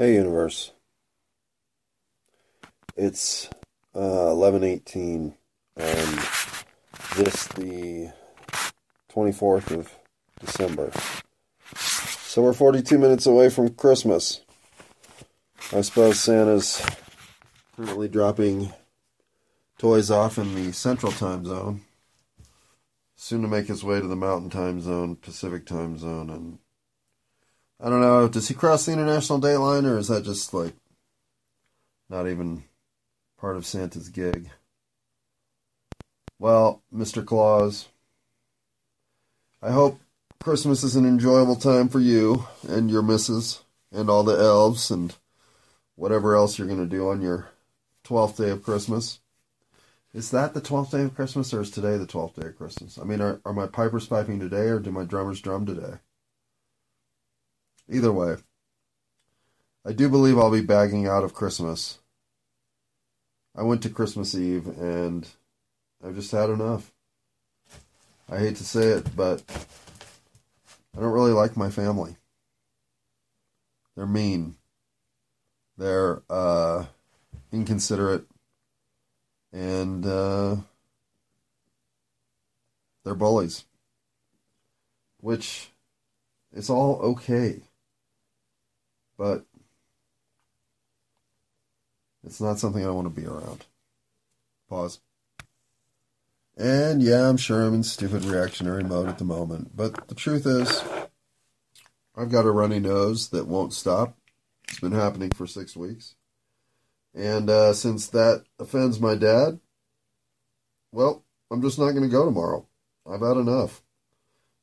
Hey Universe, it's 11:18, this the 24th of December, so we're 42 minutes away from Christmas. I suppose Santa's currently dropping toys off in the Central Time Zone, soon to make his way to the Mountain Time Zone, Pacific Time Zone, and I don't know, does he cross the international date line, or is that just, like, not even part of Santa's gig? Well, Mr. Claus, I hope Christmas is an enjoyable time for you and your missus and all the elves and whatever else you're going to do on your 12th day of Christmas. Is that the 12th day of Christmas, or is today the 12th day of Christmas? I mean, are my pipers piping today, or do my drummers drum today? Either way, I do believe I'll be bagging out of Christmas. I went to Christmas Eve, and I've just had enough. I hate to say it, but I don't really like my family. They're mean. They're inconsiderate. And they're bullies. Which, it's all okay. But it's not something I want to be around. Pause. And yeah, I'm sure I'm in stupid reactionary mode at the moment. But the truth is, I've got a runny nose that won't stop. It's been happening for 6 weeks. And since that offends my dad, well, I'm just not going to go tomorrow. I've had enough.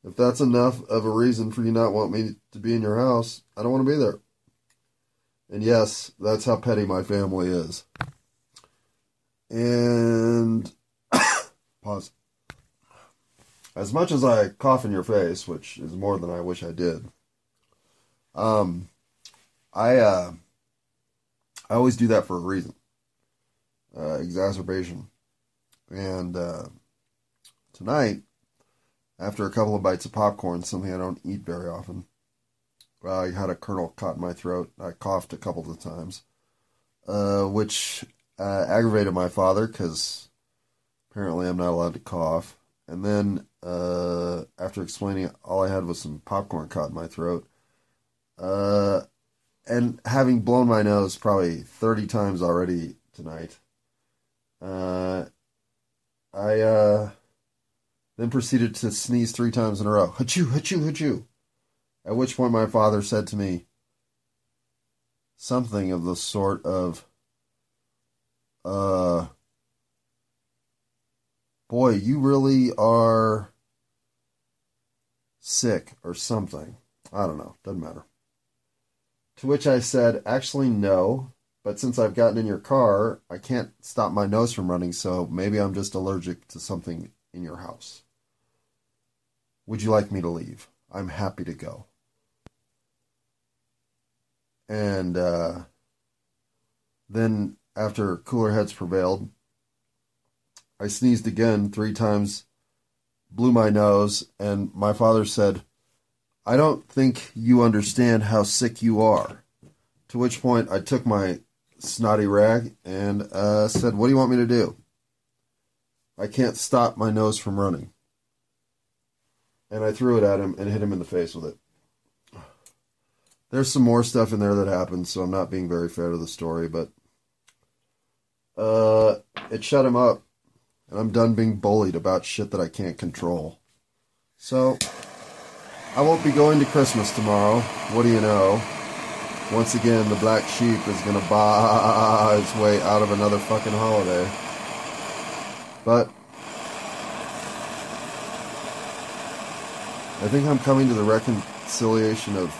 If that's enough of a reason for you not want me to be in your house, I don't want to be there. And yes, that's how petty my family is. And pause. As much as I cough in your face, which is more than I wish I did, I always do that for a reason. Exacerbation. And tonight, after a couple of bites of popcorn, something I don't eat very often, I had a kernel caught in my throat. I coughed a couple of times, which aggravated my father because apparently I'm not allowed to cough. And then after explaining all I had was some popcorn caught in my throat, and having blown my nose probably 30 times already tonight, I then proceeded to sneeze 3 times in a row. Hachoo, hachoo, hachoo. At which point my father said to me something of the sort of, boy, you really are sick or something. I don't know. Doesn't matter. To which I said, actually, no. But since I've gotten in your car, I can't stop my nose from running, so maybe I'm just allergic to something in your house. Would you like me to leave? I'm happy to go. And then after cooler heads prevailed, I sneezed again 3 times, blew my nose, and my father said, I don't think you understand how sick you are. To which point I took my snotty rag and said, what do you want me to do? I can't stop my nose from running. And I threw it at him and hit him in the face with it. There's some more stuff in there that happened, so I'm not being very fair to the story, but it shut him up, and I'm done being bullied about shit that I can't control. So, I won't be going to Christmas tomorrow. What do you know? Once again, the black sheep is going to buy its way out of another fucking holiday. But I think I'm coming to the reconciliation of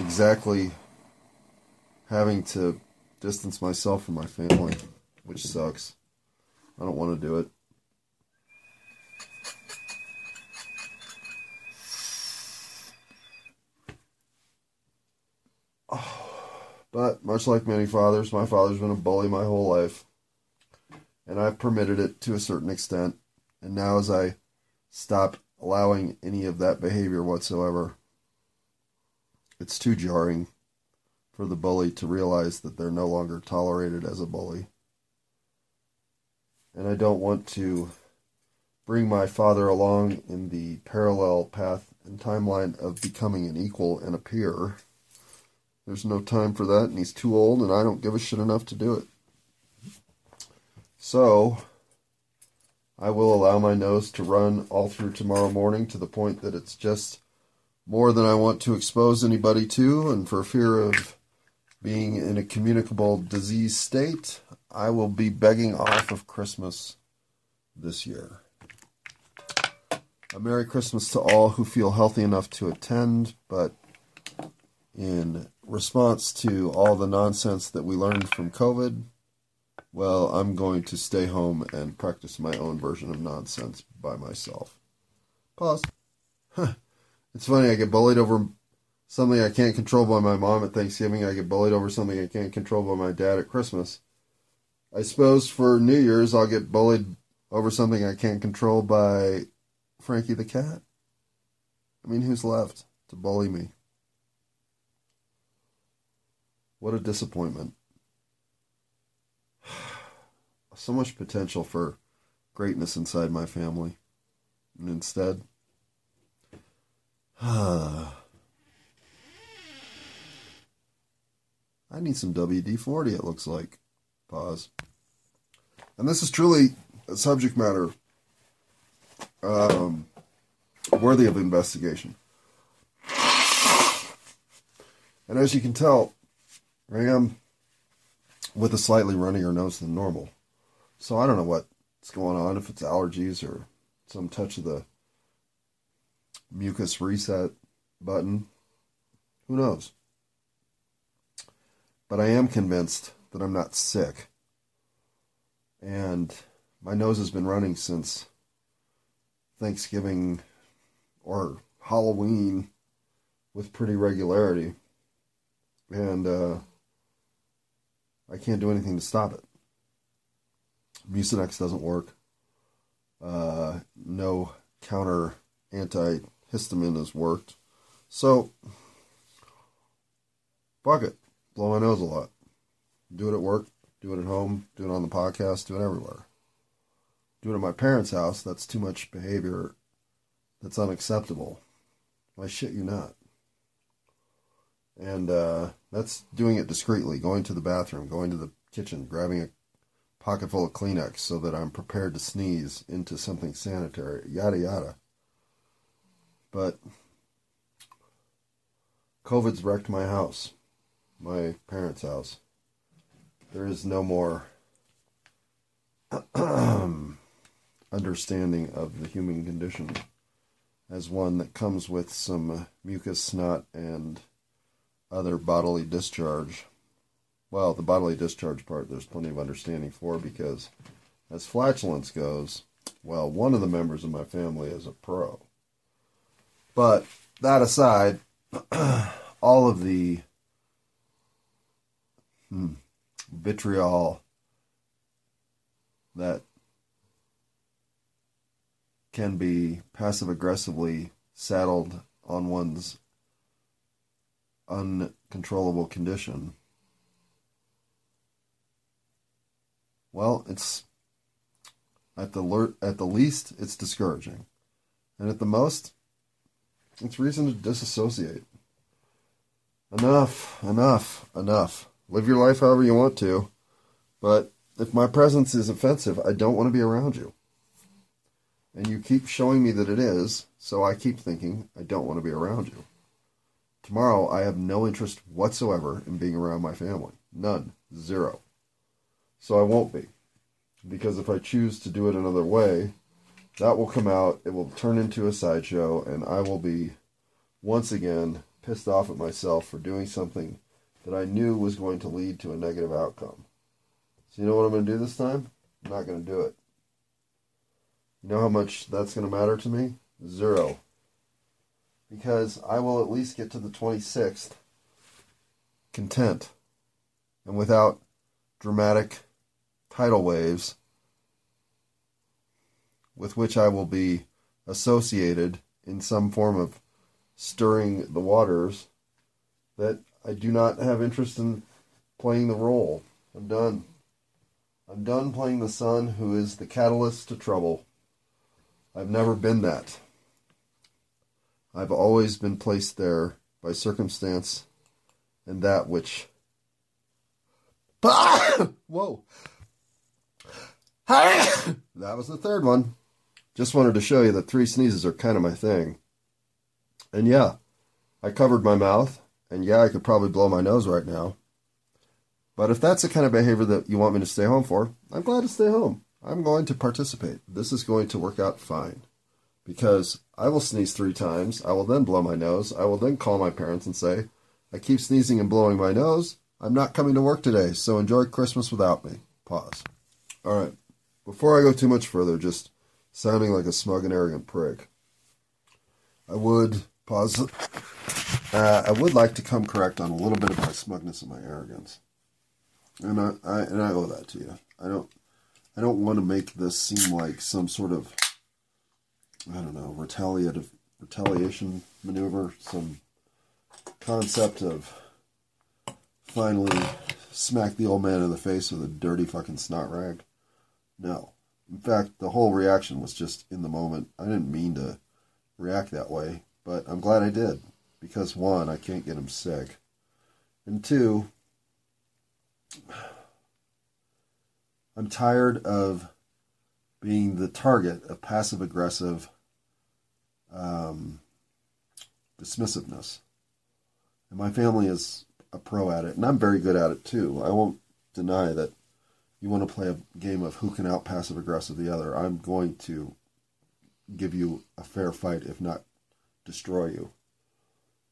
exactly having to distance myself from my family, which sucks. I don't want to do it. But much like many fathers, my father's been a bully my whole life. And I've permitted it to a certain extent. And now as I stop allowing any of that behavior whatsoever, it's too jarring. for the bully to realize that they're no longer tolerated as a bully. And I don't want to bring my father along in the parallel path and timeline of becoming an equal and a peer. There's no time for that, and he's too old, and I don't give a shit enough to do it. So, I will allow my nose to run all through tomorrow morning to the point that it's just more than I want to expose anybody to, and for fear of being in a communicable disease state, I will be begging off of Christmas this year. A Merry Christmas to all who feel healthy enough to attend, but in response to all the nonsense that we learned from COVID, well, I'm going to stay home and practice my own version of nonsense by myself. Pause. Huh. It's funny, I get bullied over something I can't control by my mom at Thanksgiving. I get bullied over something I can't control by my dad at Christmas. I suppose for New Year's, I'll get bullied over something I can't control by Frankie the Cat. I mean, who's left to bully me? What a disappointment. So much potential for greatness inside my family. And instead, I need some WD-40, it looks like. Pause. And this is truly a subject matter worthy of investigation. And as you can tell, I am with a slightly runnier nose than normal. So I don't know what's going on, if it's allergies or some touch of the mucus reset button. Who knows? But I am convinced that I'm not sick. And my nose has been running since Thanksgiving or Halloween with pretty regularity. And, I can't do anything to stop it. Mucinex doesn't work. No counter antihistamine has worked. So, fuck it. Blow my nose a lot. Do it at work. Do it at home. Do it on the podcast. Do it everywhere. Do it at my parents' house. That's too much behavior. That's unacceptable. I shit you not. And that's doing it discreetly. Going to the bathroom. Going to the kitchen. Grabbing a pocketful of Kleenex so that I'm prepared to sneeze into something sanitary, yada yada. But COVID's wrecked my house, my parents' house. There is no more understanding of the human condition as one that comes with some mucus, snot, and other bodily discharge. Well, the bodily discharge part, there's plenty of understanding for, because as flatulence goes, well, one of the members of my family is a pro. But that aside, all of the vitriol that can be passive-aggressively saddled on one's uncontrollable condition, well, it's, at the least, it's discouraging. And at the most, it's reason to disassociate. Enough. Live your life however you want to. But if my presence is offensive, I don't want to be around you. And you keep showing me that it is, so I keep thinking I don't want to be around you. Tomorrow, I have no interest whatsoever in being around my family. None. Zero. So I won't be, because if I choose to do it another way, that will come out, it will turn into a sideshow, and I will be, once again, pissed off at myself for doing something that I knew was going to lead to a negative outcome. So you know what I'm going to do this time? I'm not going to do it. You know how much that's going to matter to me? Zero. Because I will at least get to the 26th content, and without dramatic tidal waves with which I will be associated in some form of stirring the waters that I do not have interest in playing the role. I'm done. I'm done playing the son who is the catalyst to trouble. I've never been that. I've always been placed there by circumstance and that which... Whoa. That was the third one. Just wanted to show you that three sneezes are kind of my thing. And yeah, I covered my mouth. And yeah, I could probably blow my nose right now. But if that's the kind of behavior that you want me to stay home for, I'm glad to stay home. I'm going to participate. This is going to work out fine. Because I will sneeze 3 times. I will then blow my nose. I will then call my parents and say, I keep sneezing and blowing my nose. I'm not coming to work today, so enjoy Christmas without me. Pause. All right. Before I go too much further, just sounding like a smug and arrogant prick, I would pause. I would like to come correct on a little bit of my smugness and my arrogance, and I owe that to you. I don't want to make this seem like some sort of, I don't know, retaliation maneuver, some concept of finally smack the old man in the face with a dirty fucking snot rag. No. In fact, the whole reaction was just in the moment. I didn't mean to react that way, but I'm glad I did. Because 1, I can't get him sick. And 2, I'm tired of being the target of passive-aggressive dismissiveness. And my family is a pro at it, and I'm very good at it too. I won't deny that. You want to play a game of who can out passive-aggressive the other. I'm going to give you a fair fight, if not destroy you.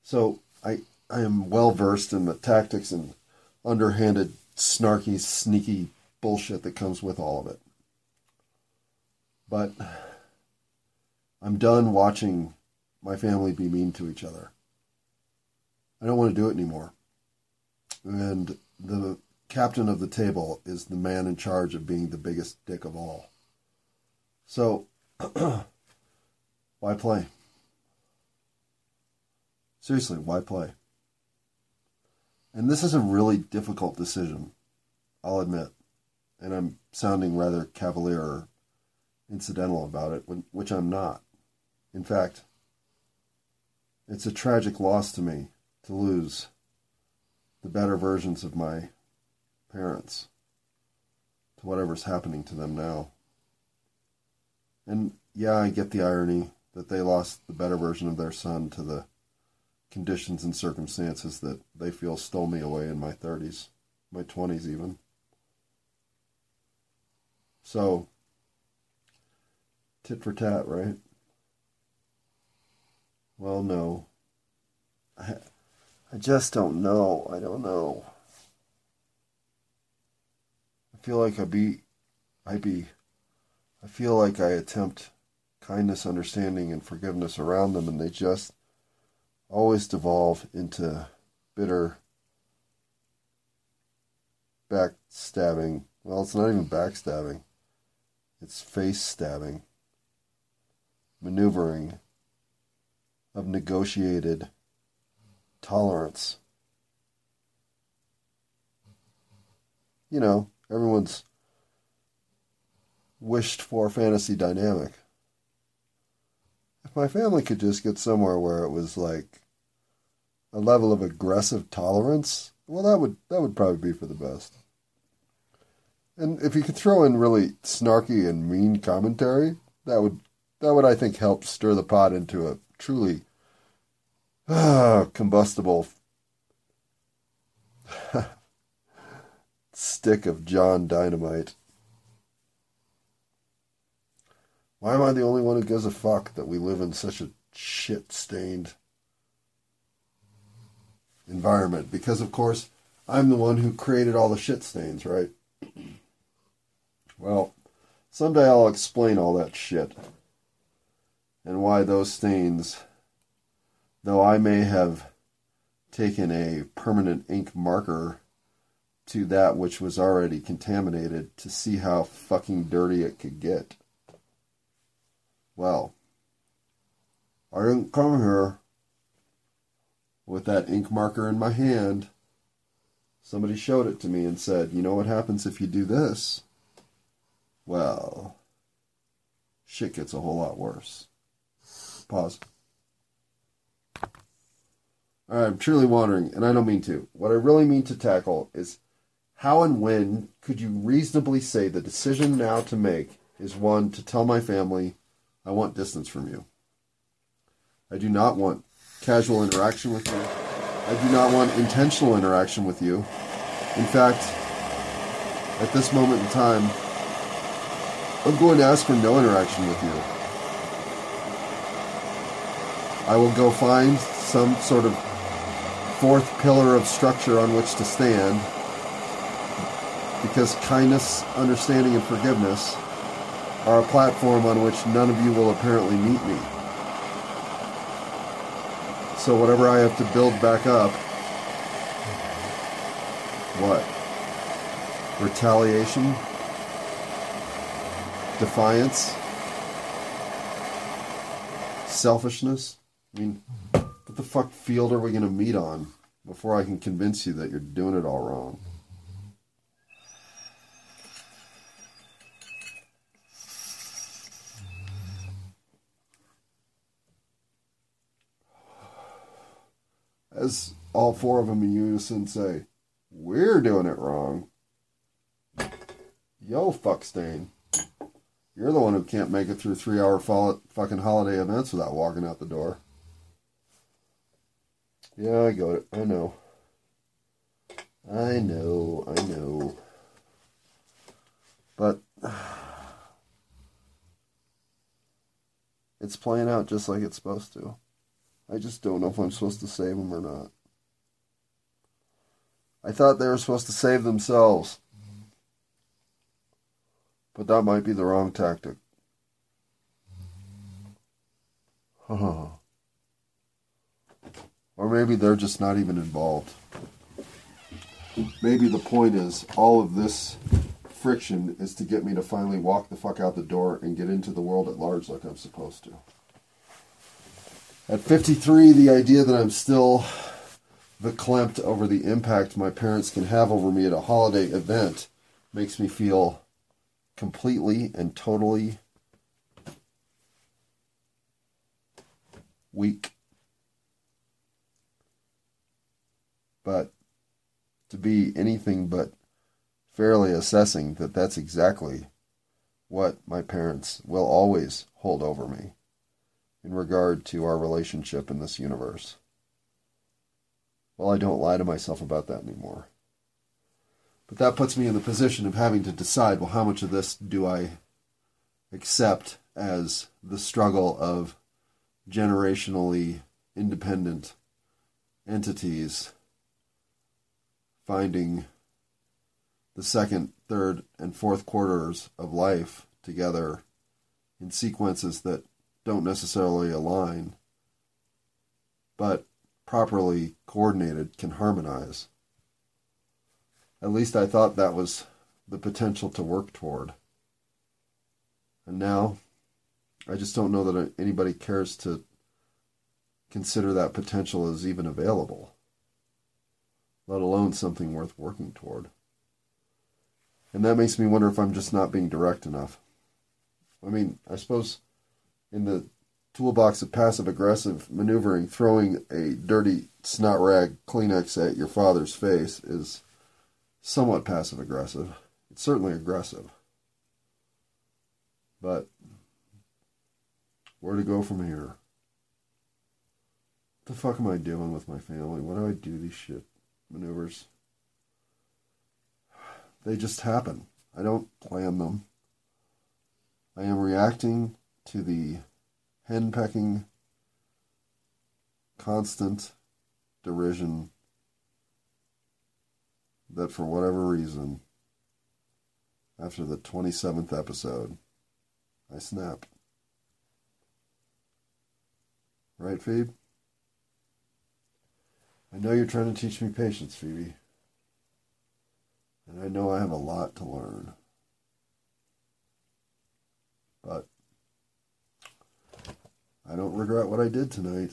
So I am well-versed in the tactics and underhanded, snarky, sneaky bullshit that comes with all of it. But I'm done watching my family be mean to each other. I don't want to do it anymore. And the captain of the table is the man in charge of being the biggest dick of all. So, why play? Seriously, why play? And this is a really difficult decision, I'll admit. And I'm sounding rather cavalier or incidental about it, which I'm not. In fact, it's a tragic loss to me to lose the better versions of my parents to whatever's happening to them now. And yeah, I get the irony that they lost the better version of their son to the conditions and circumstances that they feel stole me away in my 30s, my 20s even. So, tit for tat, right? Well, no. I just don't know. I don't know. I feel like I attempt kindness, understanding, and forgiveness around them, and they just always devolve into bitter, backstabbing. Well, it's not even backstabbing. It's face-stabbing. Maneuvering of negotiated tolerance. You know, everyone's wished-for fantasy dynamic. If my family could just get somewhere where it was like a level of aggressive tolerance, well, that would probably be for the best. And if you could throw in really snarky and mean commentary, that would I think help stir the pot into a truly combustible. Stick of John Dynamite. Why am I the only one who gives a fuck that we live in such a shit-stained environment? Because, of course, I'm the one who created all the shit stains, right? Well, someday I'll explain all that shit and why those stains, though I may have taken a permanent ink marker to that which was already contaminated to see how fucking dirty it could get. Well, I didn't come here with that ink marker in my hand, somebody showed it to me and said, you know what happens if you do this? Well, shit gets a whole lot worse. Pause. Alright, I'm truly wandering, and I don't mean to. What I really mean to tackle is how and when could you reasonably say the decision now to make is one to tell my family, I want distance from you. I do not want casual interaction with you. I do not want intentional interaction with you. In fact, at this moment in time, I'm going to ask for no interaction with you. I will go find some sort of fourth pillar of structure on which to stand, because kindness, understanding, and forgiveness are a platform on which none of you will apparently meet me. So whatever I have to build back up, what? Retaliation? Defiance? Selfishness? I mean, what the fuck field are we going to meet on before I can convince you that you're doing it all wrong? As all four of them in unison say, we're doing it wrong. Yo, fuckstain. You're the one who can't make it through 3-hour fucking holiday events without walking out the door. Yeah, I got it. I know. I know. I know. But it's playing out just like it's supposed to. I just don't know if I'm supposed to save them or not. I thought they were supposed to save themselves. But that might be the wrong tactic. Huh. Or maybe they're just not even involved. Maybe the point is, all of this friction is to get me to finally walk the fuck out the door and get into the world at large like I'm supposed to. At 53, the idea that I'm still verklempt over the impact my parents can have over me at a holiday event makes me feel completely and totally weak. But to be anything but fairly assessing that that's exactly what my parents will always hold over me. In regard to our relationship in this universe. Well, I don't lie to myself about that anymore. But that puts me in the position of having to decide, well, how much of this do I accept as the struggle of generationally independent entities finding the second, third, and fourth quarters of life together in sequences that don't necessarily align, but properly coordinated can harmonize. At least I thought that was the potential to work toward. And now, I just don't know that anybody cares to consider that potential as even available, let alone something worth working toward. And that makes me wonder if I'm just not being direct enough. I mean, I suppose in the toolbox of passive-aggressive maneuvering, throwing a dirty snot rag Kleenex at your father's face is somewhat passive-aggressive. It's certainly aggressive. But where to go from here? What the fuck am I doing with my family? Why do I do these shit maneuvers? They just happen. I don't plan them. I am reacting to the henpecking, constant derision that for whatever reason, after the 27th episode, I snapped. Right, Phoebe? I know you're trying to teach me patience, Phoebe. And I know I have a lot to learn. But I don't regret what I did tonight.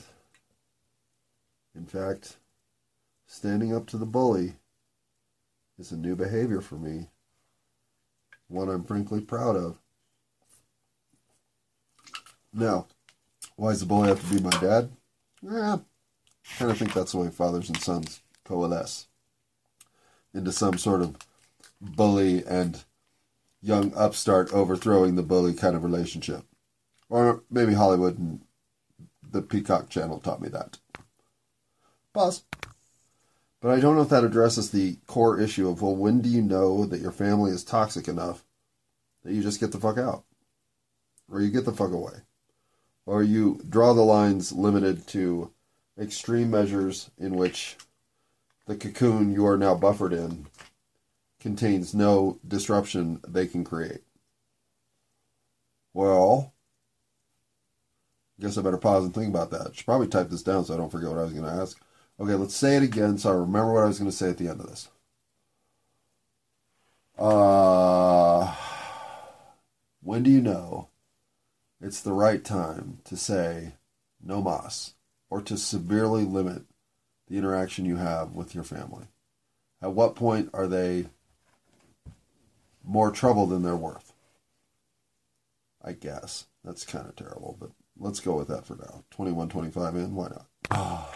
In fact, standing up to the bully is a new behavior for me, one I'm frankly proud of. Now, why does the bully have to be my dad? Yeah, I kind of think that's the way fathers and sons coalesce into some sort of bully and young upstart overthrowing the bully kind of relationship. Or maybe Hollywood and the Peacock channel taught me that. Pause. But I don't know if that addresses the core issue of, well, when do you know that your family is toxic enough that you just get the fuck out? Or you get the fuck away? Or you draw the lines limited to extreme measures in which the cocoon you are now buffered in contains no disruption they can create. Well, I guess I better pause and think about that. I should probably type this down so I don't forget what I was going to ask. Okay, let's say it again so I remember what I was going to say at the end of this. When do you know it's the right time to say no mas, or to severely limit the interaction you have with your family? At what point are they more trouble than they're worth? I guess. That's kind of terrible, but let's go with that for now. 21:25 in, why not?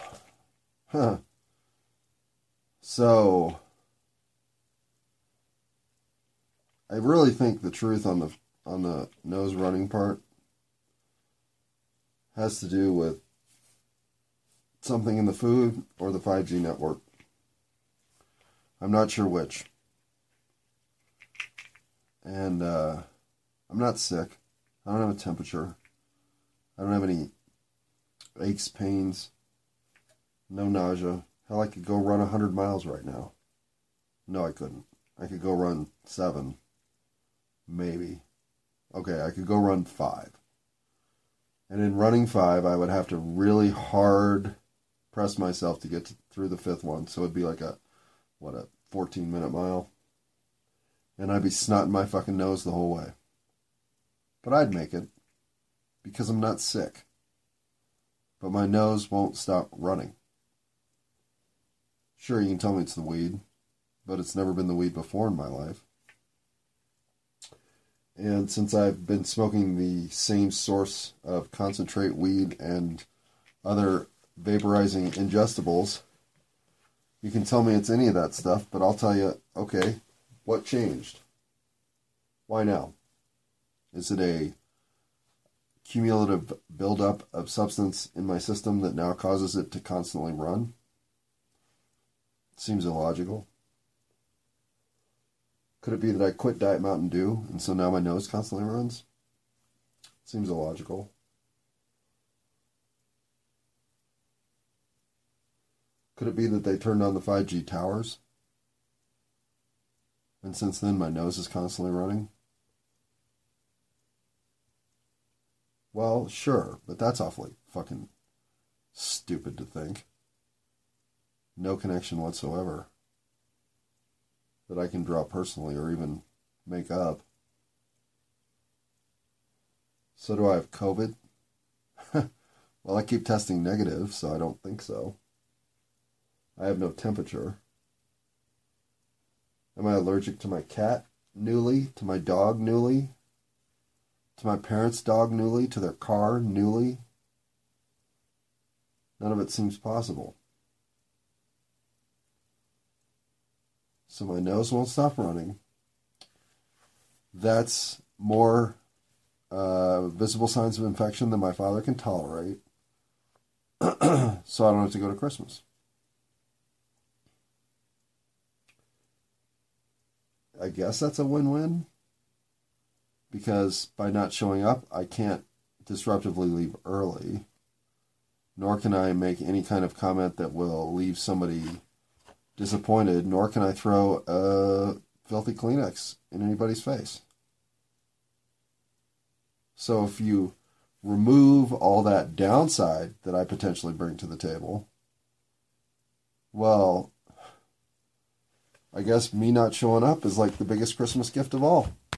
Huh. So, I really think the truth on the nose running part has to do with something in the food or the 5G network. I'm not sure which. And I'm not sick. I don't have a temperature. I don't have any aches, pains, no nausea. Hell, I could go run 100 miles right now. No, I couldn't. I could go run 7. Maybe. Okay, I could go run 5. And in running 5, I would have to really hard press myself to get through the 5th one. So it'd be like a 14-minute mile. And I'd be snotting my fucking nose the whole way. But I'd make it. Because I'm not sick. But my nose won't stop running. Sure, you can tell me it's the weed. But it's never been the weed before in my life. And since I've been smoking the same source of concentrate weed and other vaporizing ingestibles, you can tell me it's any of that stuff, but I'll tell you, okay, what changed? Why now? Is it a cumulative buildup of substance in my system that now causes it to constantly run? It seems illogical. Could it be that I quit Diet Mountain Dew and so now my nose constantly runs? It seems illogical. Could it be that they turned on the 5G towers? And since then, my nose is constantly running? Well, sure, but that's awfully fucking stupid to think. No connection whatsoever that I can draw personally or even make up. So do I have COVID? Well, I keep testing negative, so I don't think so. I have no temperature. Am I allergic to my cat newly? To my dog newly? To my parents' dog newly? To their car newly? None of it seems possible. So my nose won't stop running. That's more visible signs of infection than my father can tolerate. So I don't have to go to Christmas. I guess that's a win-win, because by not showing up, I can't disruptively leave early, nor can I make any kind of comment that will leave somebody disappointed, nor can I throw a filthy Kleenex in anybody's face. So if you remove all that downside that I potentially bring to the table, well, I guess me not showing up is like the biggest Christmas gift of all.